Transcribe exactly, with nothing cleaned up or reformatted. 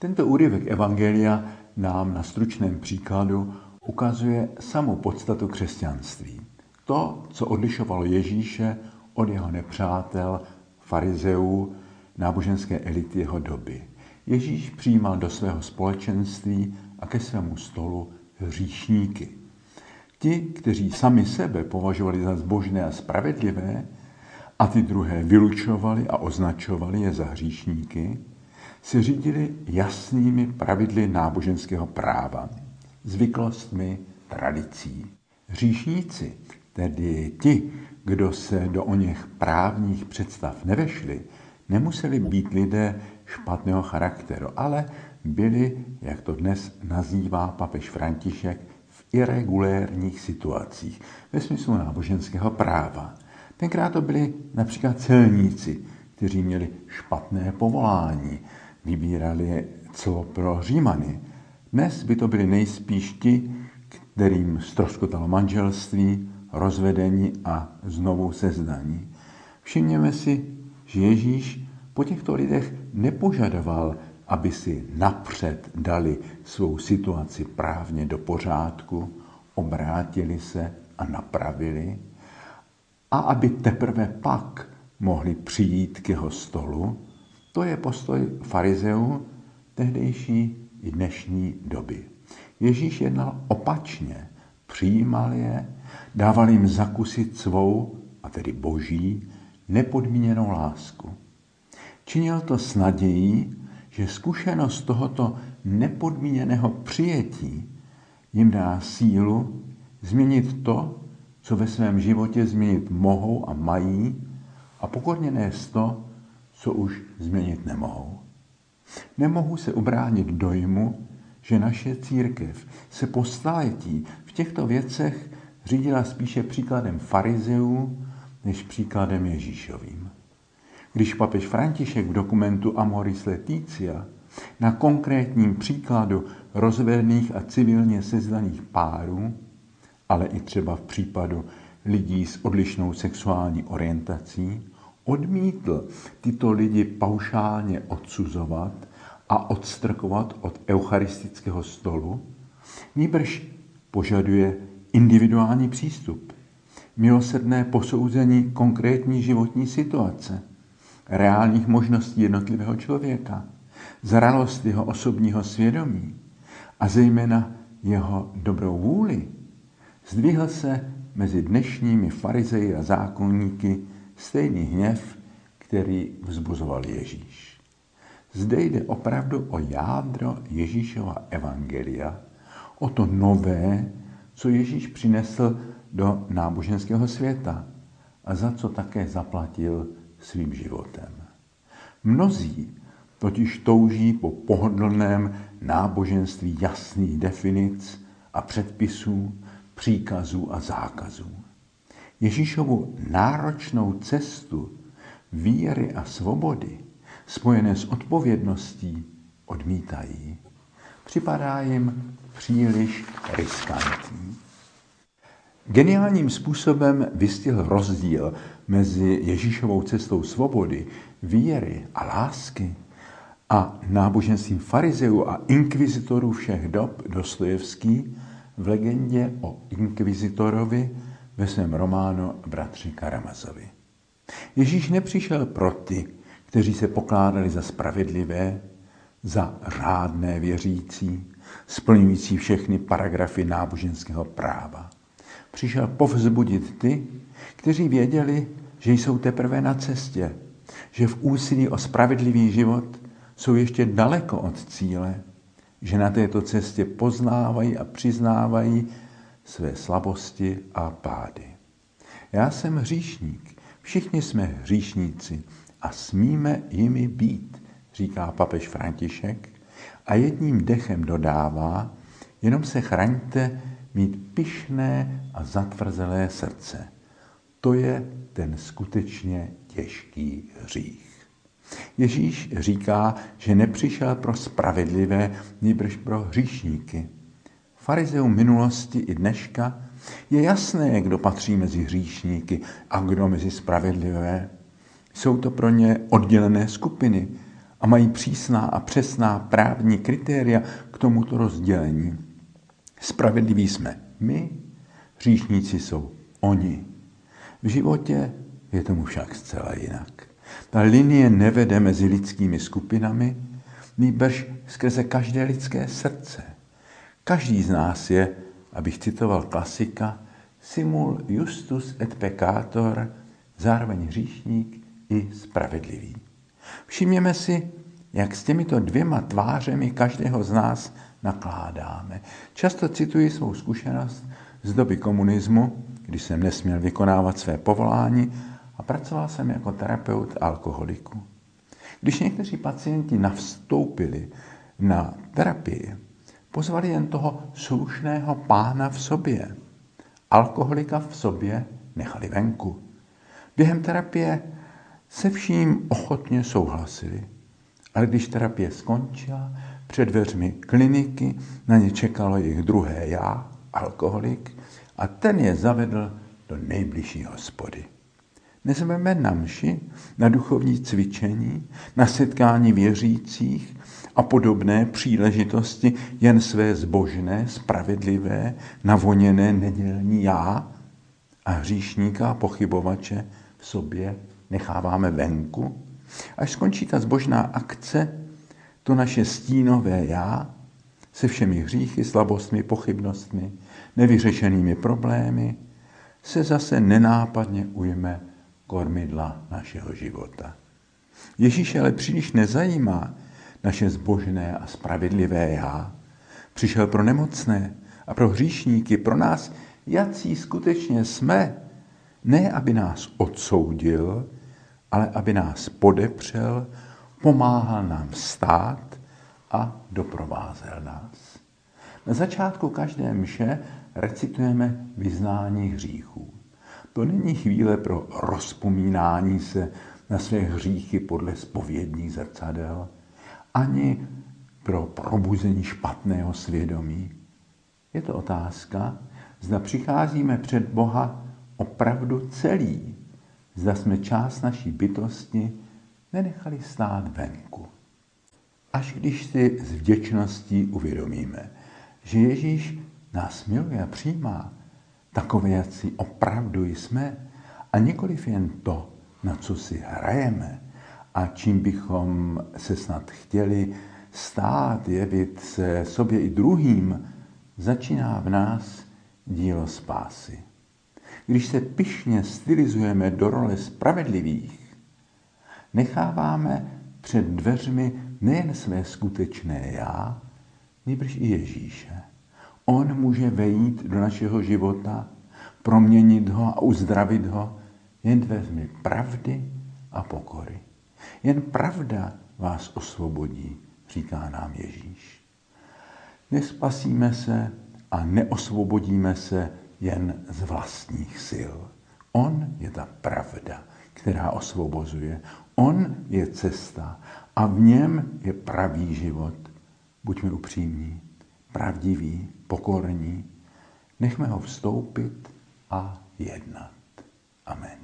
Tento úryvek Evangelia nám na stručném příkladu ukazuje samou podstatu křesťanství. To, co odlišovalo Ježíše od jeho nepřátel, farizeů, náboženské elity jeho doby. Ježíš přijímal do svého společenství a ke svému stolu hříšníky. Ti, kteří sami sebe považovali za zbožné a spravedlivé a ty druhé vylučovali a označovali je za hříšníky, se řídili jasnými pravidly náboženského práva, zvyklostmi, tradicí. Hříšníci, tedy ti, kdo se do oněch právních představ nevešli, nemuseli být lidé špatného charakteru, ale byli, jak to dnes nazývá papež František, v irregulérních situacích ve smyslu náboženského práva. Tenkrát to byli například celníci, kteří měli špatné povolání, vybírali clo pro Římany. Dnes by to byli nejspíš ti, kterým ztroskotalo manželství, rozvedení a znovu seznání. Všimněme si, že Ježíš po těchto lidech nepožadoval, aby si napřed dali svou situaci právně do pořádku, obrátili se a napravili a aby teprve pak mohli přijít k jeho stolu. To je postoj farizeů tehdejší i dnešní doby. Ježíš jednal opačně, přijímal je, dával jim zakusit svou, a tedy boží, nepodmíněnou lásku. Činil to s nadějí, že zkušenost tohoto nepodmíněného přijetí jim dá sílu změnit to, co ve svém životě změnit mohou a mají, a pokorně nést to, co už změnit nemohou. Nemohu se ubránit dojmu, že naše církev se po staletí v těchto věcech řídila spíše příkladem farizeů než příkladem Ježíšovým. Když papež František v dokumentu Amoris Laetitia na konkrétním příkladu rozvedených a civilně sezdaných párů, ale i třeba v případu lidí s odlišnou sexuální orientací, odmítl tyto lidi paušálně odsuzovat a odstrkovat od eucharistického stolu, nýbrž požaduje individuální přístup, milosrdné posouzení konkrétní životní situace, reálných možností jednotlivého člověka, zralost jeho osobního svědomí a zejména jeho dobrou vůli, zdvihl se mezi dnešními farizeji a zákonníky stejný hněv, který vzbuzoval Ježíš. Zde jde opravdu o jádro Ježíšova evangelia, o to nové, co Ježíš přinesl do náboženského světa a za co také zaplatil svým životem. Mnozí totiž touží po pohodlném náboženství jasných definic a předpisů, příkazů a zákazů. Ježíšovu náročnou cestu víry a svobody spojené s odpovědností odmítají. Připadá jim příliš riskantní. Geniálním způsobem vystihl rozdíl mezi Ježíšovou cestou svobody, víry a lásky a náboženstvím farizeů a inkvizitorů všech dob Dostojevský v legendě o inkvizitorovi ve svém románu Bratři Karamazovi. Ježíš nepřišel pro ty, kteří se pokládali za spravedlivé, za řádné věřící, splňující všechny paragrafy náboženského práva. Přišel povzbudit ty, kteří věděli, že jsou teprve na cestě, že v úsilí o spravedlivý život jsou ještě daleko od cíle, že na této cestě poznávají a přiznávají své slabosti a pády. Já jsem hříšník, všichni jsme hříšníci a smíme jimi být, říká papež František a jedním dechem dodává, jenom se chraňte mít pyšné a zatvrzelé srdce. To je ten skutečně těžký hřích. Ježíš říká, že nepřišel pro spravedlivé, nýbrž pro hříšníky. Farizeům minulosti i dneška je jasné, kdo patří mezi hříšníky a kdo mezi spravedlivé. Jsou to pro ně oddělené skupiny a mají přísná a přesná právní kritéria k tomuto rozdělení. Spravedliví jsme my, hříšníci jsou oni. V životě je tomu však zcela jinak. Ta linie nevede mezi lidskými skupinami, nýbrž skrze každé lidské srdce. Každý z nás je, abych citoval klasika, simul justus et peccator, zároveň hříšník i spravedlivý. Všimněme si, jak s těmito dvěma tvářemi každého z nás nakládáme. Často cituji svou zkušenost z doby komunismu, kdy jsem nesměl vykonávat své povolání a pracoval jsem jako terapeut alkoholiku. Když někteří pacienti navstoupili na terapii, pozvali jen toho slušného pána v sobě. Alkoholika v sobě nechali venku. Během terapie se vším ochotně souhlasili. Ale když terapie skončila, před dveřmi kliniky na ně čekalo jejich druhé já, alkoholik, a ten je zavedl do nejbližší hospody. Nezveme na mši, na duchovní cvičení, na setkání věřících a podobné příležitosti jen své zbožné, spravedlivé, navoněné nedělní já a hříšníka a pochybovače v sobě necháváme venku. Až skončí ta zbožná akce, to naše stínové já se všemi hříchy, slabostmi, pochybnostmi, nevyřešenými problémy se zase nenápadně ujme kormidla našeho života. Ježíše ale příliš nezajímá naše zbožné a spravedlivé já. Přišel pro nemocné a pro hříšníky, pro nás, jací skutečně jsme, ne aby nás odsoudil, ale aby nás podepřel, pomáhal nám stát a doprovázel nás. Na začátku každé mše recitujeme vyznání hříchů. To není chvíle pro rozpomínání se na své hříchy podle zpovědních zrcadel, ani pro probuzení špatného svědomí. Je to otázka, zda přicházíme před Boha opravdu celý, zda jsme část naší bytosti nenechali stát venku. Až když si s vděčností uvědomíme, že Ježíš nás miluje a přijímá, takové, jak si opravdu jsme, a nikoliv jen to, na co si hrajeme a čím bychom se snad chtěli stát, jevit se sobě i druhým, začíná v nás dílo spásy. Když se pyšně stylizujeme do role spravedlivých, necháváme před dveřmi nejen své skutečné já, nýbrž i Ježíše. On může vejít do našeho života, proměnit ho a uzdravit ho jen dveřmi pravdy a pokory. Jen pravda vás osvobodí, říká nám Ježíš. Nespasíme se a neosvobodíme se jen z vlastních sil. On je ta pravda, která osvobozuje. On je cesta a v něm je pravý život. Buďme upřímní, pravdiví, pokorní, nechme ho vstoupit a jednat. Amen.